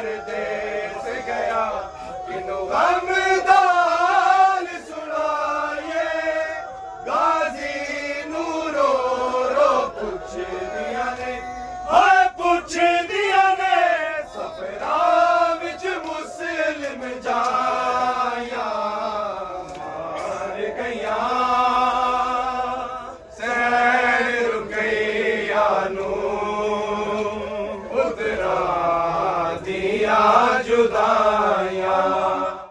پردیس گیا کنوا